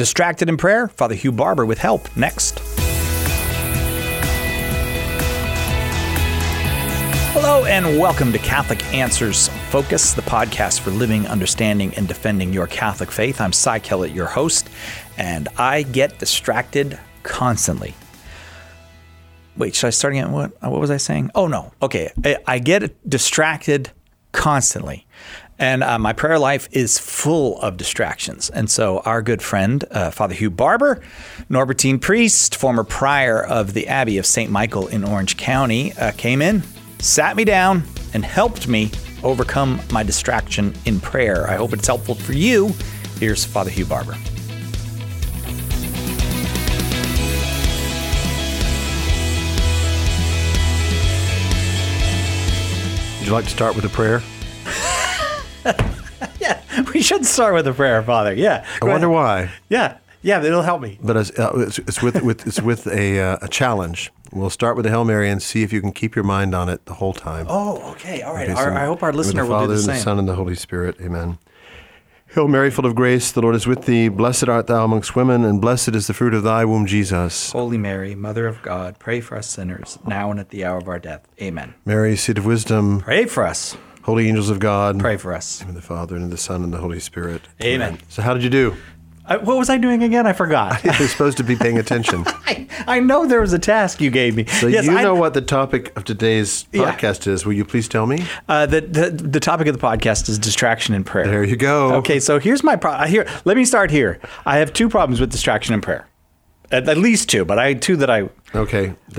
Distracted in Prayer, Father Hugh Barbour with help next. Hello and welcome to Catholic Answers Focus, the podcast for living, understanding, and defending your Catholic faith. I'm Cy Kellett, your host, and I get distracted constantly. Wait, should I start again? What was I saying? Oh, no. Okay. I get distracted constantly. And my prayer life is full of distractions. And so our good friend, Father Hugh Barbour, Norbertine priest, former prior of the Abbey of St. Michael in Orange County, came in, sat me down, and helped me overcome my distraction in prayer. I hope it's helpful for you. Here's Father Hugh Barbour. Would you like to start with a prayer? Yeah, we should start with a prayer, Father. Yeah, I wonder why. Yeah, it'll help me. But it's with a challenge. We'll start with the Hail Mary and see if you can keep your mind on it the whole time. Oh, okay, all right. Okay, so I hope our listener will do the same. With the Father, and the Son, and the Holy Spirit. Amen. Hail Mary, full of grace, the Lord is with thee. Blessed art thou amongst women, and blessed is the fruit of thy womb, Jesus. Holy Mary, Mother of God, pray for us sinners, now and at the hour of our death. Amen. Mary, seat of wisdom, pray for us. Holy angels of God, pray for us. In the name of the Father, and of the Son, and the Holy Spirit. Amen. So how did you do? What was I doing again? I forgot. You're supposed to be paying attention. I know there was a task you gave me. So yes, you know what the topic of today's podcast is. Will you please tell me? The topic of the podcast is distraction in prayer. There you go. Okay, so here's my problem. Let me start here. I have two problems with distraction in prayer. At least two, but that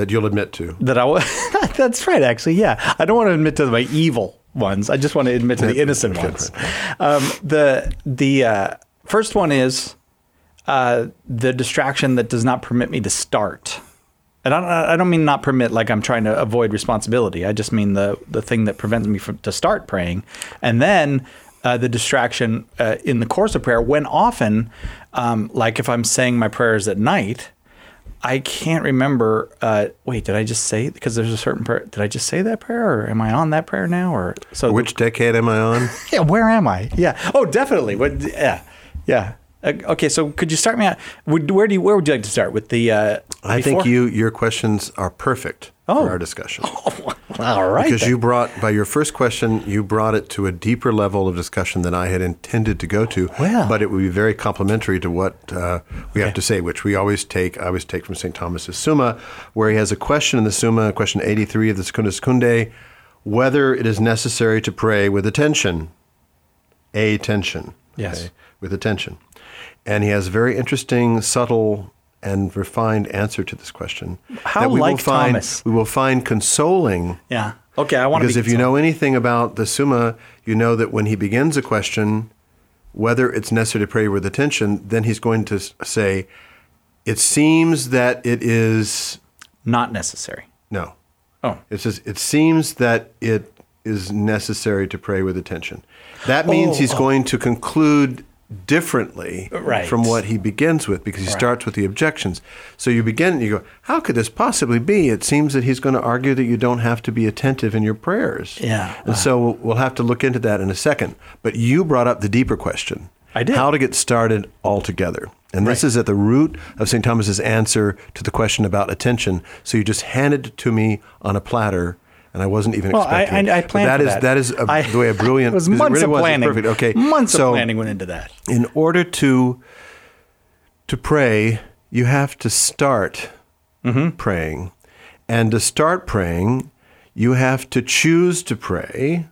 you'll admit to. That's right, actually, yeah. I don't want to admit to my evil ones. I just want to admit to the innocent ones. The first one is the distraction that does not permit me to start. And I don't mean not permit like I'm trying to avoid responsibility. I just mean the thing that prevents me to start praying. And then the distraction in the course of prayer, when often, like if I'm saying my prayers at night, I can't remember, wait, did I just say, because there's a certain prayer, did I just say that prayer, or am I on that prayer now? Or so? Which decade am I on? Yeah, where am I? Yeah. Oh, definitely. What? Yeah. Yeah. Okay, so could you start me out? Where would you like to start? With the I think your questions are perfect for our discussion. Oh, all right. Because you brought it to a deeper level of discussion than I had intended to go to. Well, but it would be very complimentary to what we have to say, which I always take from St. Thomas's Summa, where he has a question in the Summa, question 83 of the Secunda Secundae, whether it is necessary to pray with attention. Attention. Yes. Okay? With attention. And he has a very interesting, subtle, and refined answer to this question. How like Thomas. We will find consoling. Yeah. Okay, I want to be consoling. Because if you know anything about the Summa, you know that when he begins a question, whether it's necessary to pray with attention, then he's going to say, it seems that it is... Not necessary. No. Oh. It says, it seems that it is necessary to pray with attention. That means he's going to conclude... differently from what he begins with, because he starts with the objections. So you begin and you go, how could this possibly be? It seems that he's going to argue that you don't have to be attentive in your prayers. Yeah. And so we'll have to look into that in a second. But you brought up the deeper question. I did. How to get started altogether. And this is at the root of St. Thomas's answer to the question about attention. So you just handed it to me on a platter. And I wasn't even expecting it. I planned that. That is the way a brilliant... It was months of planning. Perfect. Okay. Months of planning went into that. In order to pray, you have to start praying. And to start praying, you have to choose to pray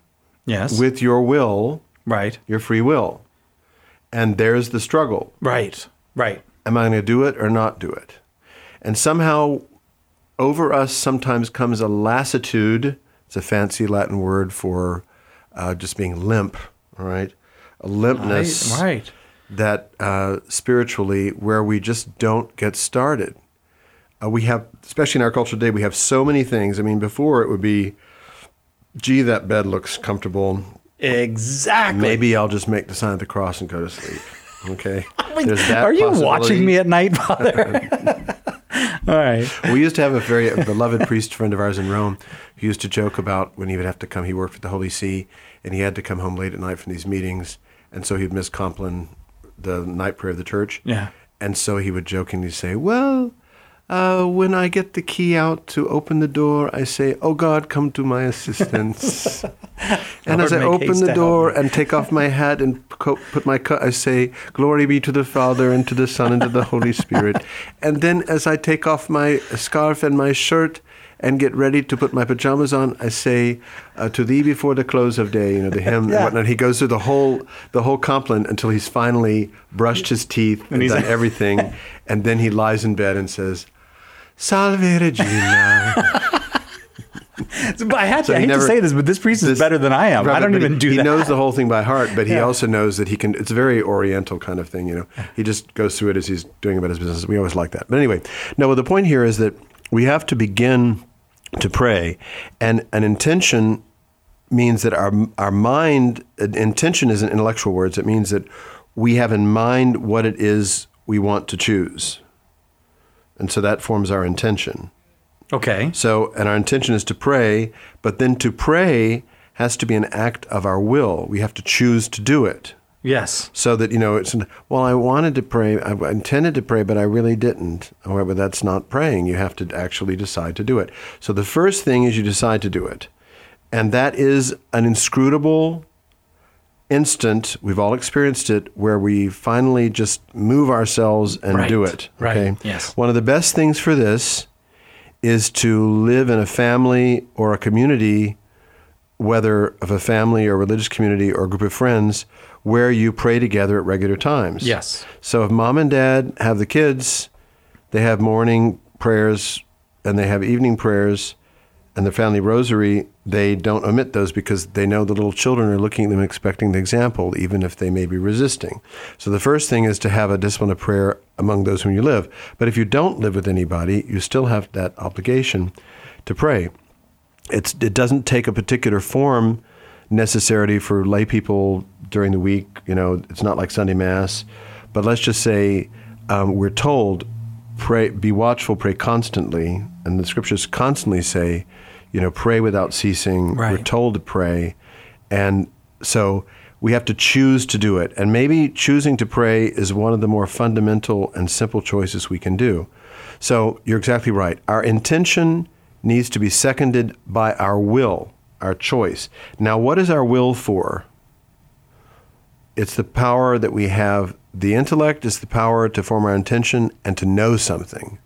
with your will, your free will. And there's the struggle. Right. Am I going to do it or not do it? And somehow... over us sometimes comes a lassitude. It's a fancy Latin word for just being limp, all right? A limpness that spiritually, where we just don't get started. We have, especially in our culture today, we have so many things. I mean, before it would be, gee, that bed looks comfortable. Exactly. Maybe I'll just make the sign of the cross and go to sleep, okay? Are you watching me at night, Father? All right. We used to have a very beloved priest friend of ours in Rome who used to joke about when he would have to come. He worked for the Holy See, and he had to come home late at night from these meetings, and so he'd miss Compline, the night prayer of the church. Yeah. And so he would jokingly say, well, when I get the key out to open the door, I say, oh God, come to my assistance. And as I open the door and take off my hat and put my coat, I say, glory be to the Father and to the Son and to the Holy Spirit. And then as I take off my scarf and my shirt and get ready to put my pajamas on, I say, to thee before the close of day, you know, the hymn and whatnot. He goes through the whole compline until he's finally brushed his teeth and done everything. And then he lies in bed and says, Salve Regina. I hate to say this, but this priest is better than I am. Right, I don't even do that. He knows the whole thing by heart, but he also knows that he can. It's a very Oriental kind of thing, you know. He just goes through it as he's doing about his business. We always like that. But anyway, no. Well, the point here is that we have to begin to pray, and an intention means that our mind. Intention is in intellectual words. It means that we have in mind what it is we want to choose. And so that forms our intention. Okay. So, and our intention is to pray, but then to pray has to be an act of our will. We have to choose to do it. Yes. So that, you know, it's, well, I wanted to pray, I intended to pray, but I really didn't. However, that's not praying. You have to actually decide to do it. So the first thing is you decide to do it. And that is an inscrutable instant, we've all experienced it, where we finally just move ourselves and do it. Okay? Right. Yes. One of the best things for this is to live in a family or a community, whether of a family or religious community or a group of friends, where you pray together at regular times. Yes. So if mom and dad have the kids, they have morning prayers and they have evening prayers and the family rosary, they don't omit those because they know the little children are looking at them expecting the example, even if they may be resisting. So the first thing is to have a discipline of prayer among those whom you live. But if you don't live with anybody, you still have that obligation to pray. It doesn't take a particular form necessarily for lay people during the week. You know, it's not like Sunday Mass. But let's just say we're told, pray, be watchful, pray constantly. And the scriptures constantly say, you know, pray without ceasing. Right. We're told to pray. And so we have to choose to do it. And maybe choosing to pray is one of the more fundamental and simple choices we can do. So you're exactly right. Our intention needs to be seconded by our will, our choice. Now, what is our will for? It's the power that we have. The intellect is the power to form our intention and to know something,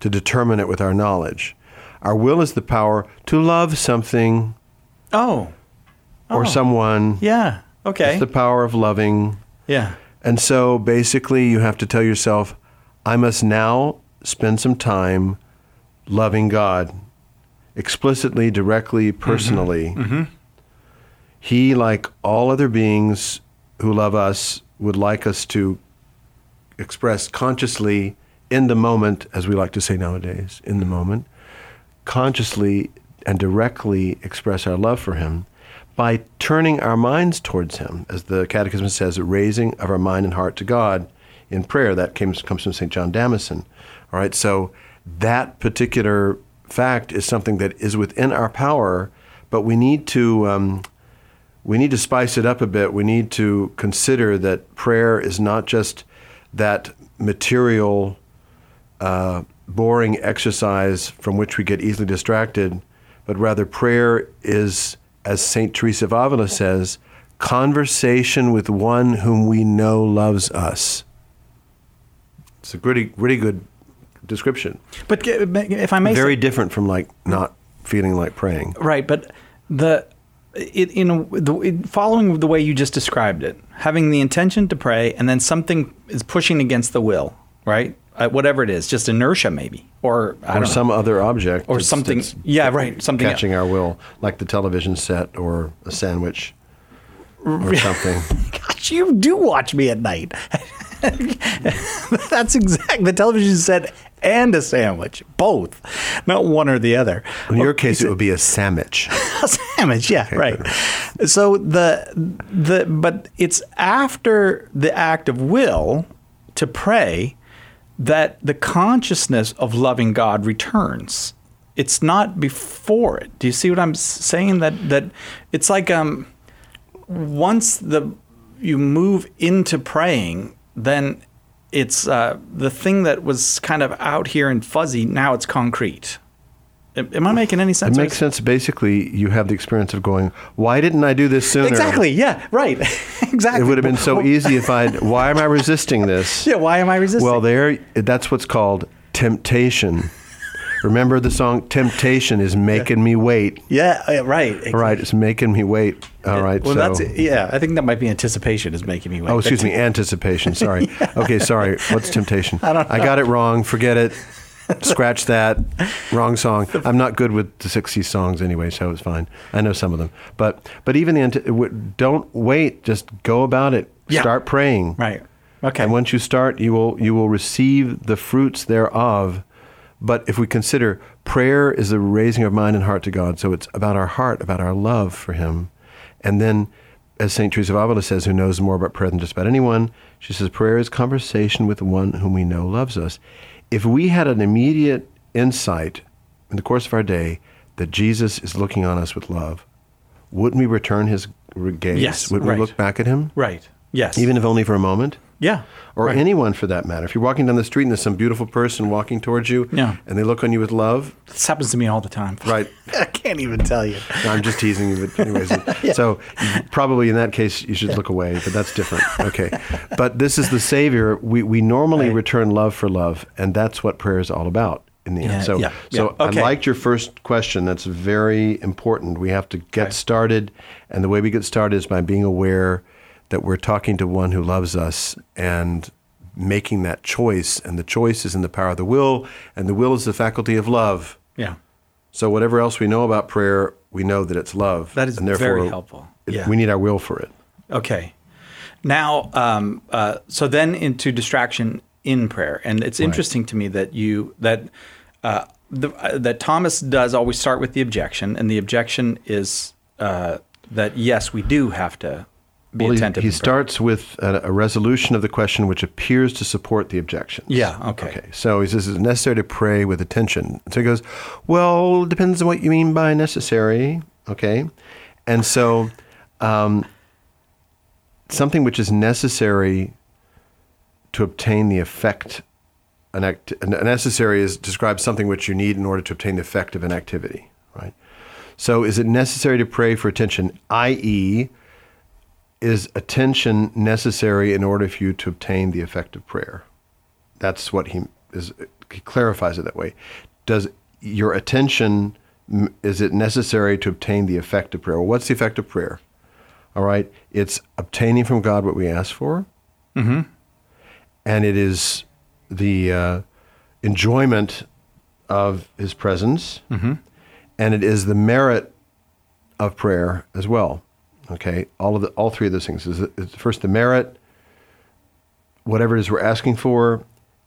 to determine it with our knowledge. Our will is the power to love something or someone. Yeah, okay. It's the power of loving. Yeah. And so basically you have to tell yourself, I must now spend some time loving God explicitly, directly, personally. Mm-hmm. Mm-hmm. He, like all other beings who love us, would like us to express consciously in the moment, as we like to say nowadays, in the moment, consciously and directly express our love for him by turning our minds towards him. As the Catechism says, a raising of our mind and heart to God in prayer. That comes from St. John Damascene. All right, so that particular fact is something that is within our power, but we need to spice it up a bit. We need to consider that prayer is not just that material boring exercise from which we get easily distracted, but rather prayer is, as St. Teresa of Avila says, conversation with one whom we know loves us. It's a really, really good description. But if I may, very different from like not feeling like praying. Right, but following the way you just described it, having the intention to pray and then something is pushing against the will, right? Whatever it is, just inertia maybe, or some other object, or something. Yeah, right. Something catching our will, like the television set or a sandwich, or something. Gosh, you do watch me at night. That's exact. The television set and a sandwich, both, not one or the other. In your case, it would be a sandwich. A sandwich, yeah, okay, right. Better. So but it's after the act of will to pray that the consciousness of loving God returns. It's not before it. Do you see what I'm saying? That it's like once you move into praying, then it's the thing that was kind of out here and fuzzy, now it's concrete. Am I making any sense? It makes sense. Basically, you have the experience of going, why didn't I do this sooner? Exactly. Yeah, right. Exactly. It would have been so easy if I'd, why am I resisting this? Yeah, why am I resisting? Well, that's what's called temptation. Remember the song, Temptation is Making Me Wait. Yeah, right. Exactly. Right, it's making me wait. All right, well, so. I think that might be anticipation is making me wait. Oh, excuse me, anticipation, sorry. Yeah. Okay, sorry, what's temptation? I don't know. I got it wrong, forget it. Scratch that, wrong song. I'm not good with the 60s songs anyway, so it's fine. I know some of them. But even don't wait, just go about it. Yeah. Start praying. Right, okay. And once you start, you will receive the fruits thereof. But if we consider prayer is the raising of mind and heart to God, so it's about our heart, about our love for him. And then, as St. Teresa of Avila says, who knows more about prayer than just about anyone, she says, prayer is conversation with the one whom we know loves us. If we had an immediate insight in the course of our day that Jesus is looking on us with love, wouldn't we return his gaze? Yes, wouldn't we look back at him? Right, yes. Even if only for a moment? Yeah. Or anyone for that matter. If you're walking down the street and there's some beautiful person walking towards you and they look on you with love. This happens to me all the time. Right. I can't even tell you. No, I'm just teasing you. But anyways, So probably in that case, you should look away, but that's different. Okay. But this is the Savior. We normally return love for love, and that's what prayer is all about in the end. So okay. I liked your first question. That's very important. We have to get started, and the way we get started is by being aware that we're talking to one who loves us and making that choice. And the choice is in the power of the will, and the will is the faculty of love. Yeah. So whatever else we know about prayer, we know that it's love. That is very helpful. We need our will for it. Okay. Now, so then into distraction in prayer. And it's interesting to me that that Thomas does always start with the objection, and the objection is that, yes, we do have to be attentive. He starts with a resolution of the question which appears to support the objections. Yeah, okay. So he says it's necessary to pray with attention. So he goes, well, depends on what you mean by necessary, okay? And so something which is necessary to obtain the effect, necessary describes something which you need in order to obtain the effect of an activity, right? So is it necessary to pray for attention, i.e., is attention necessary in order for you to obtain the effect of prayer? That's what he clarifies it that way. Does your attention, is it necessary to obtain the effect of prayer? Well, what's the effect of prayer? All right, it's obtaining from God what we ask for, and it is the enjoyment of his presence, and it is the merit of prayer as well. Okay, all three of those things. It's first the merit, whatever it is we're asking for,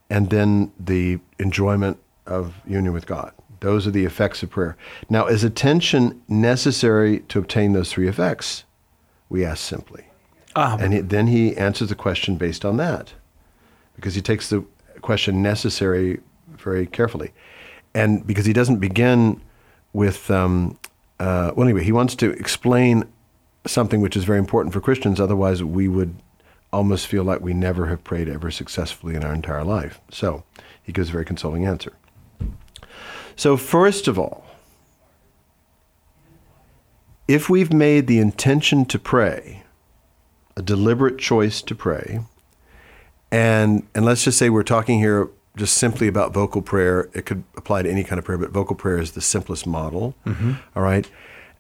and then the enjoyment of union with God. Those are the effects of prayer. Now, is attention necessary to obtain those three effects? We ask simply. And then he answers the question based on that, because he takes the question necessary very carefully. And because he doesn't begin with, he wants to explain something which is very important for Christians, otherwise we would almost feel like we never have prayed ever successfully in our entire life. So he gives a very consoling answer. So first of all, if we've made the intention to pray, a deliberate choice to pray, and let's just say we're talking here just simply about vocal prayer, it could apply to any kind of prayer, but vocal prayer is the simplest model, all right?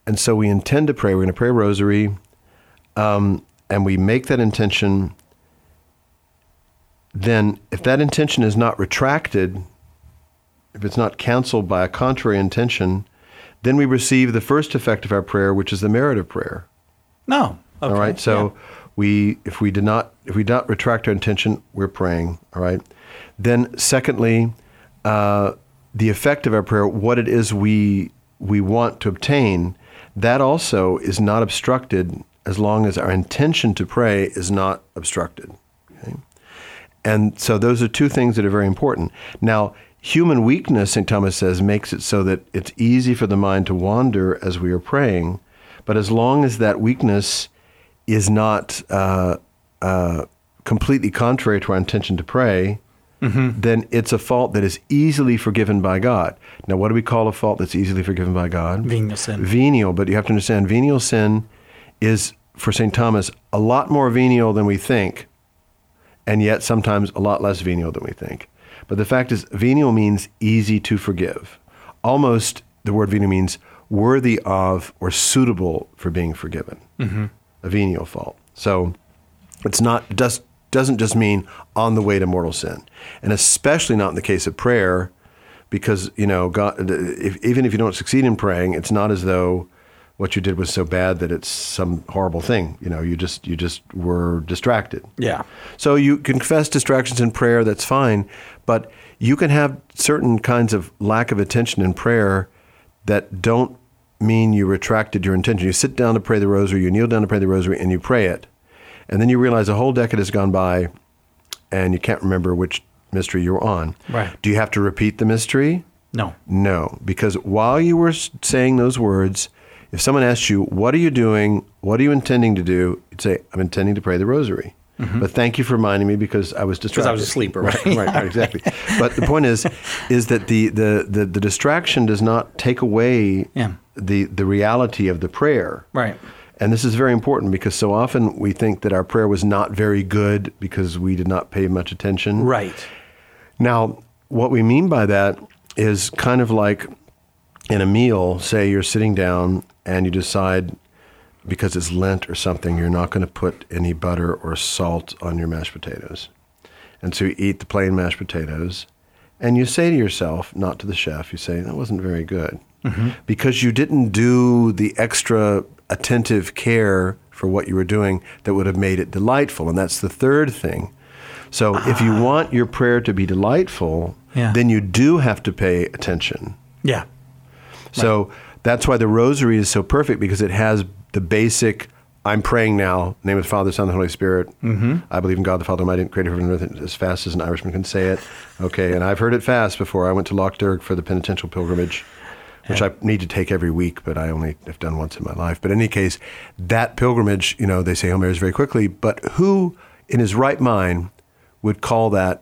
And so we intend to pray. We're going to pray a rosary, and we make that intention. Then if that intention is not retracted, if it's not canceled by a contrary intention, then we receive the first effect of our prayer, which is the merit of prayer. No. Okay. All right. So if we do not retract our intention, we're praying. All right. Then secondly, the effect of our prayer, what it is we want to obtain, that also is not obstructed as long as our intention to pray is not obstructed. Okay? And so those are two things that are very important. Now, human weakness, St. Thomas says, makes it so that it's easy for the mind to wander as we are praying. But as long as that weakness is not completely contrary to our intention to pray, mm-hmm. then it's a fault that is easily forgiven by God. Now, what do we call a fault that's easily forgiven by God? Venial sin. Venial, but you have to understand, venial sin is, for St. Thomas, a lot more venial than we think, and yet sometimes a lot less venial than we think. But the fact is, venial means easy to forgive. Almost, the word venial means worthy of or suitable for being forgiven, mm-hmm. a venial fault. So it's not just doesn't just mean on the way to mortal sin, and especially not in the case of prayer, because you know God. Even if you don't succeed in praying, it's not as though what you did was so bad that it's some horrible thing. You know, you just were distracted. Yeah. So you confess distractions in prayer. That's fine, but you can have certain kinds of lack of attention in prayer that don't mean you retracted your intention. You sit down to pray the rosary, you kneel down to pray the rosary, and you pray it. And then you realize a whole decade has gone by, and you can't remember which mystery you were on. Right. Do you have to repeat the mystery? No. No, because while you were saying those words, if someone asked you, what are you doing? What are you intending to do? You'd say, I'm intending to pray the rosary. Mm-hmm. But thank you for reminding me because I was distracted. Because I was asleep, right? Right, exactly. But the point is that the distraction does not take away the reality of the prayer. Right. And this is very important because so often we think that our prayer was not very good because we did not pay much attention. Right. Now, what we mean by that is kind of like in a meal, say you're sitting down and you decide, because it's Lent or something, you're not going to put any butter or salt on your mashed potatoes. And so you eat the plain mashed potatoes, and you say to yourself, not to the chef, you say, that wasn't very good. Mm-hmm. Because you didn't do the extra attentive care for what you were doing that would have made it delightful. And that's the third thing. So if you want your prayer to be delightful, then you do have to pay attention. Yeah. So that's why the rosary is so perfect, because it has the basic, I'm praying now, in the name of the Father, Son, and the Holy Spirit. Mm-hmm. I believe in God, the Father Almighty, creator of heaven and earth, as fast as an Irishman can say it. Okay, and I've heard it fast before. I went to Loch Derg for the penitential pilgrimage, which I need to take every week, but I only have done once in my life. But in any case, that pilgrimage, you know, they say Hail Marys very quickly, but who in his right mind would call that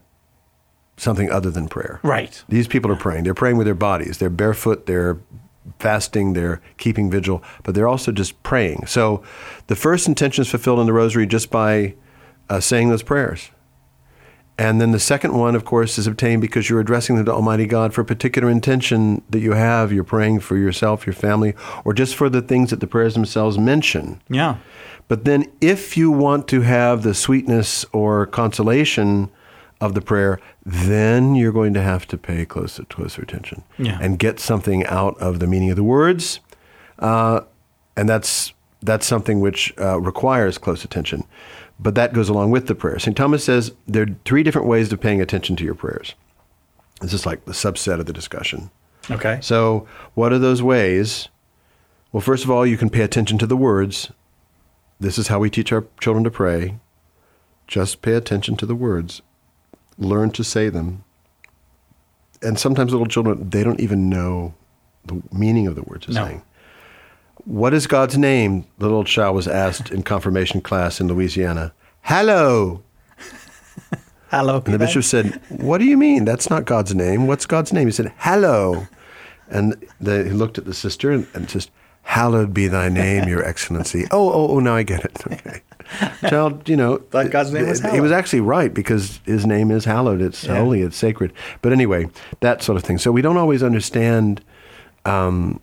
something other than prayer? Right. These people are praying. They're praying with their bodies. They're barefoot. They're fasting, they're keeping vigil, but they're also just praying. So the first intention is fulfilled in the rosary just by saying those prayers. And then the second one, of course, is obtained because you're addressing them to Almighty God for a particular intention that you have. You're praying for yourself, your family, or just for the things that the prayers themselves mention. Yeah. But then if you want to have the sweetness or consolation of the prayer, then you're going to have to pay closer attention and get something out of the meaning of the words. And that's something which requires close attention. But that goes along with the prayer. St. Thomas says there are three different ways of paying attention to your prayers. This is like the subset of the discussion. Okay. So what are those ways? Well, first of all, you can pay attention to the words. This is how we teach our children to pray. Just pay attention to the words. Learn to say them. And sometimes little children, they don't even know the meaning of the words they're saying. What is God's name? The little child was asked in confirmation class in Louisiana. Hallow. Hallow. And the bishop said, what do you mean? That's not God's name. What's God's name? He said, hallow. And he looked at the sister and just, hallowed be thy name, your excellency. Oh, now I get it. Okay. Child, you know. Thought God's name was hallowed. He was actually right because his name is hallowed. It's holy, it's sacred. But anyway, that sort of thing. So we don't always understand the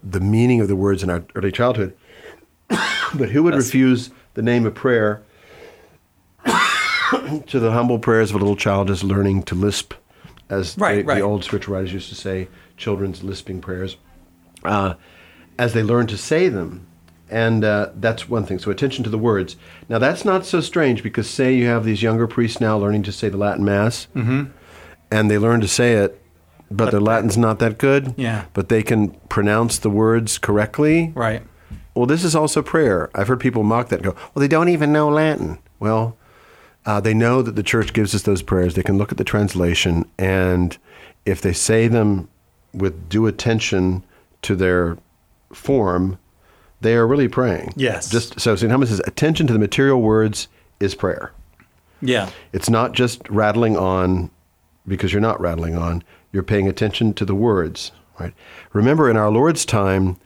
meaning of the words in our early childhood. But who would refuse the name of prayer to the humble prayers of a little child is learning to lisp, as the old scripture writers used to say, children's lisping prayers. As they learn to say them. And that's one thing. So attention to the words. Now, that's not so strange because, say, you have these younger priests now learning to say the Latin Mass, mm-hmm. and they learn to say it, but their Latin's not that good, but they can pronounce the words correctly. Right. Well, this is also prayer. I've heard people mock that and go, well, they don't even know Latin. Well, they know that the Church gives us those prayers. They can look at the translation, and if they say them with due attention to their form, they are really praying. Yes. Just so St. Thomas says, attention to the material words is prayer. Yeah. It's not just rattling on because you're not rattling on. You're paying attention to the words, right? Remember, in our Lord's time,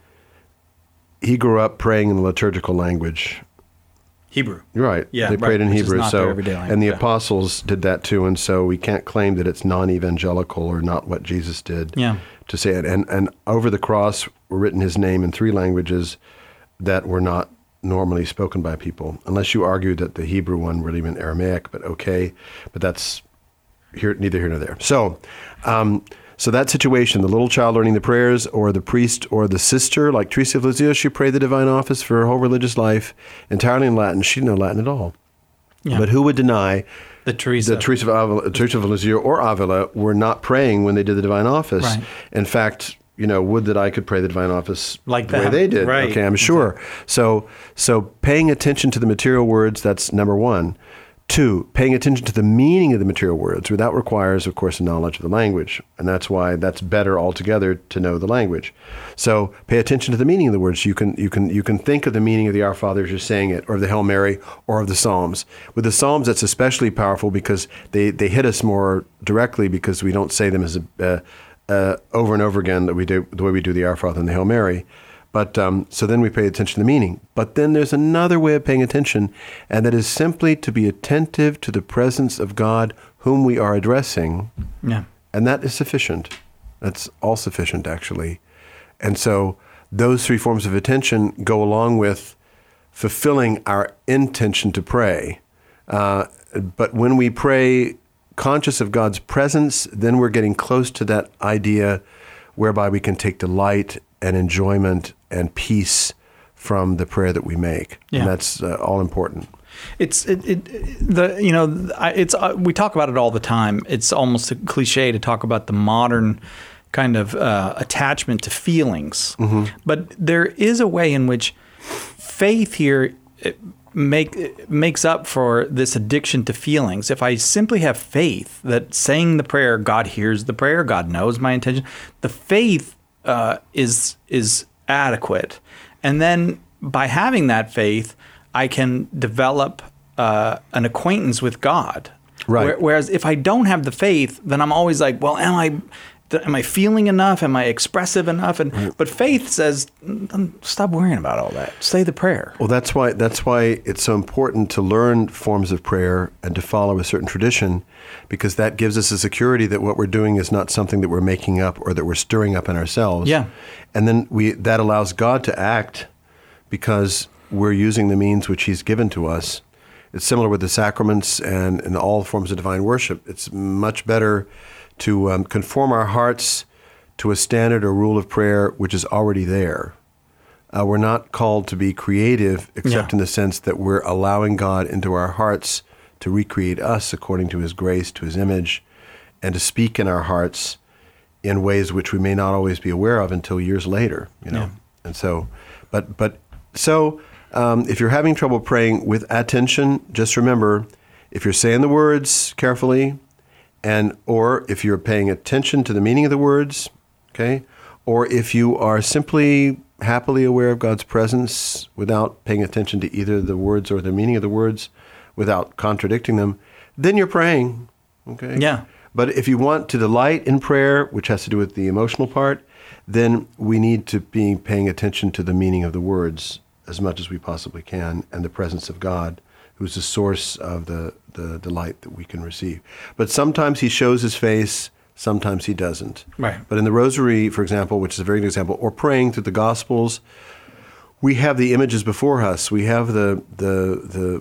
he grew up praying in the liturgical language. Hebrew. Right. Yeah. They prayed in Hebrew. So, and the apostles did that too. And so we can't claim that it's non-evangelical or not what Jesus did to say it. And over the cross were written his name in three languages that were not normally spoken by people, unless you argue that the Hebrew one really meant Aramaic, but okay. But that's neither here nor there. So, so that situation, the little child learning the prayers, or the priest, or the sister, like Teresa of Lisieux, she prayed the divine office for her whole religious life entirely in Latin. She didn't know Latin at all. Yeah. But who would deny that Teresa of Lisieux or Avila were not praying when they did the divine office? Right. In fact, you know, would that I could pray the divine office like the way they did. Right. Okay, I'm sure. Exactly. So paying attention to the material words, that's number one. Two, paying attention to the meaning of the material words. That requires, of course, a knowledge of the language. And that's why that's better altogether to know the language. So pay attention to the meaning of the words. You can think of the meaning of the Our Father as you're saying it, or of the Hail Mary, or of the Psalms. With the Psalms, that's especially powerful because they hit us more directly because we don't say them as over and over again that we do the way we do the Our Father and the Hail Mary. But so then we pay attention to the meaning. But then there's another way of paying attention, and that is simply to be attentive to the presence of God whom we are addressing. Yeah. And that is sufficient. That's all sufficient, actually. And so those three forms of attention go along with fulfilling our intention to pray. But when we pray conscious of God's presence, then we're getting close to that idea whereby we can take delight and enjoyment and peace from the prayer that we make, and that's all important. We talk about it all the time. It's almost a cliche to talk about the modern kind of attachment to feelings, but there is a way in which faith here makes up for this addiction to feelings. If I simply have faith that saying the prayer, God hears the prayer, God knows my intention, the faith is adequate. And then by having that faith, I can develop an acquaintance with God. Right. Whereas if I don't have the faith, then I'm always like, well, am I feeling enough? Am I expressive enough? But faith says, stop worrying about all that. Say the prayer. Well, that's why it's so important to learn forms of prayer and to follow a certain tradition, because that gives us a security that what we're doing is not something that we're making up or that we're stirring up in ourselves. Yeah. And then that allows God to act because we're using the means which he's given to us. It's similar with the sacraments and in all forms of divine worship. It's much better to conform our hearts to a standard or rule of prayer which is already there. We're not called to be creative, except in the sense that we're allowing God into our hearts to recreate us according to his grace, to his image, and to speak in our hearts in ways which we may not always be aware of until years later, you know. Yeah. And so, if you're having trouble praying with attention, just remember, if you're saying the words carefully, and or if you're paying attention to the meaning of the words, okay, or if you are simply happily aware of God's presence without paying attention to either the words or the meaning of the words, without contradicting them, then you're praying, okay? Yeah. But if you want to delight in prayer, which has to do with the emotional part, then we need to be paying attention to the meaning of the words as much as we possibly can, and the presence of God, who's the source of the delight that we can receive. But sometimes he shows his face, sometimes he doesn't. Right. But in the Rosary, for example, which is a very good example, or praying through the Gospels, we have the images before us. We have the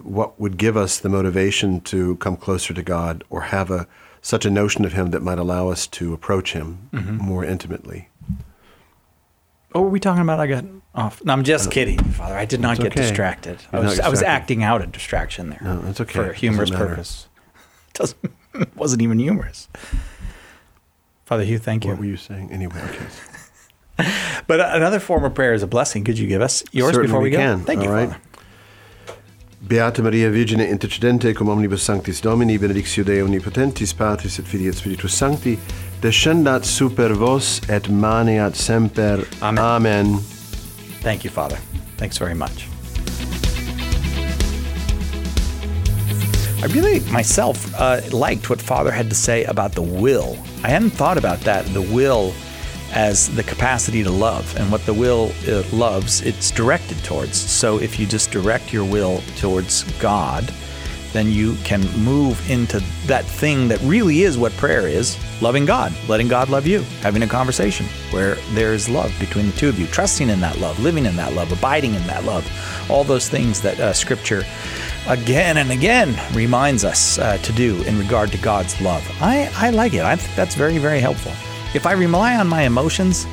what would give us the motivation to come closer to God, or have such a notion of him that might allow us to approach him more intimately. What were we talking about? I got off. No, I'm just kidding, Father. I did not get distracted. I was acting out a distraction there. No, that's okay. For a humorous purpose. It wasn't even humorous. Father Hugh, thank you. What were you saying? Anyway, okay. But another form of prayer is a blessing. Could you give us yours before we go? Can. Thank you, right. Father. Beata Maria Virgine intercedente cum omnibus sanctis Domini, benedictio Dei omnipotentis, Patris et Filii et Spiritus Sancti, descendat super vos et maneat semper. Amen. Amen. Thank you, Father. Thanks very much. I really, myself, liked what Father had to say about the will. I hadn't thought about that, the will as the capacity to love, and what the will loves, it's directed towards. So if you just direct your will towards God, then you can move into that thing that really is what prayer is, loving God, letting God love you, having a conversation where there is love between the two of you, trusting in that love, living in that love, abiding in that love, all those things that Scripture again and again reminds us to do in regard to God's love. I like it. I think that's very, very helpful. If I rely on my emotions,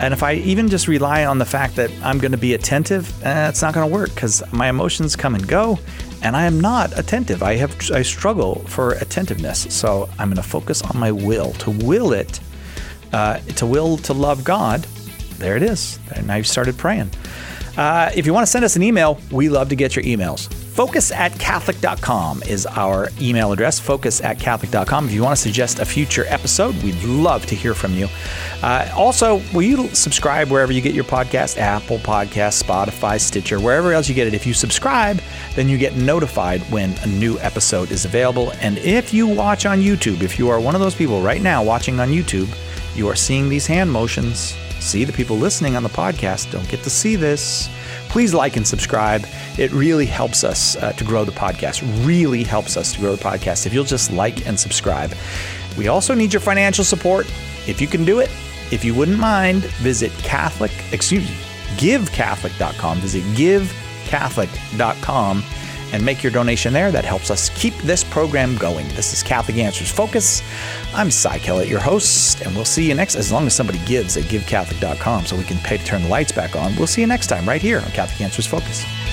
and if I even just rely on the fact that I'm going to be attentive, it's not going to work because my emotions come and go, and I am not attentive. I struggle for attentiveness, so I'm going to focus on my will, to will it, to will to love God. There it is. And I've started praying. If you want to send us an email, we love to get your emails. Focus@Catholic.com is our email address, focus@Catholic.com. If you want to suggest a future episode, we'd love to hear from you. Also, will you subscribe wherever you get your podcast, Apple Podcasts, Spotify, Stitcher, wherever else you get it. If you subscribe, then you get notified when a new episode is available. And if you watch on YouTube, if you are one of those people right now watching on YouTube, you are seeing these hand motions. See, the people listening on the podcast don't get to see this. Please like and subscribe. It really helps us to grow the podcast. Really helps us to grow the podcast if you'll just like and subscribe. We also need your financial support. If you can do it, if you wouldn't mind, visit givecatholic.com. Visit givecatholic.com and make your donation there. That helps us keep this program going. This is Catholic Answers Focus. I'm Cy Kellett, your host, and we'll see you next, as long as somebody gives at givecatholic.com so we can pay to turn the lights back on. We'll see you next time right here on Catholic Answers Focus.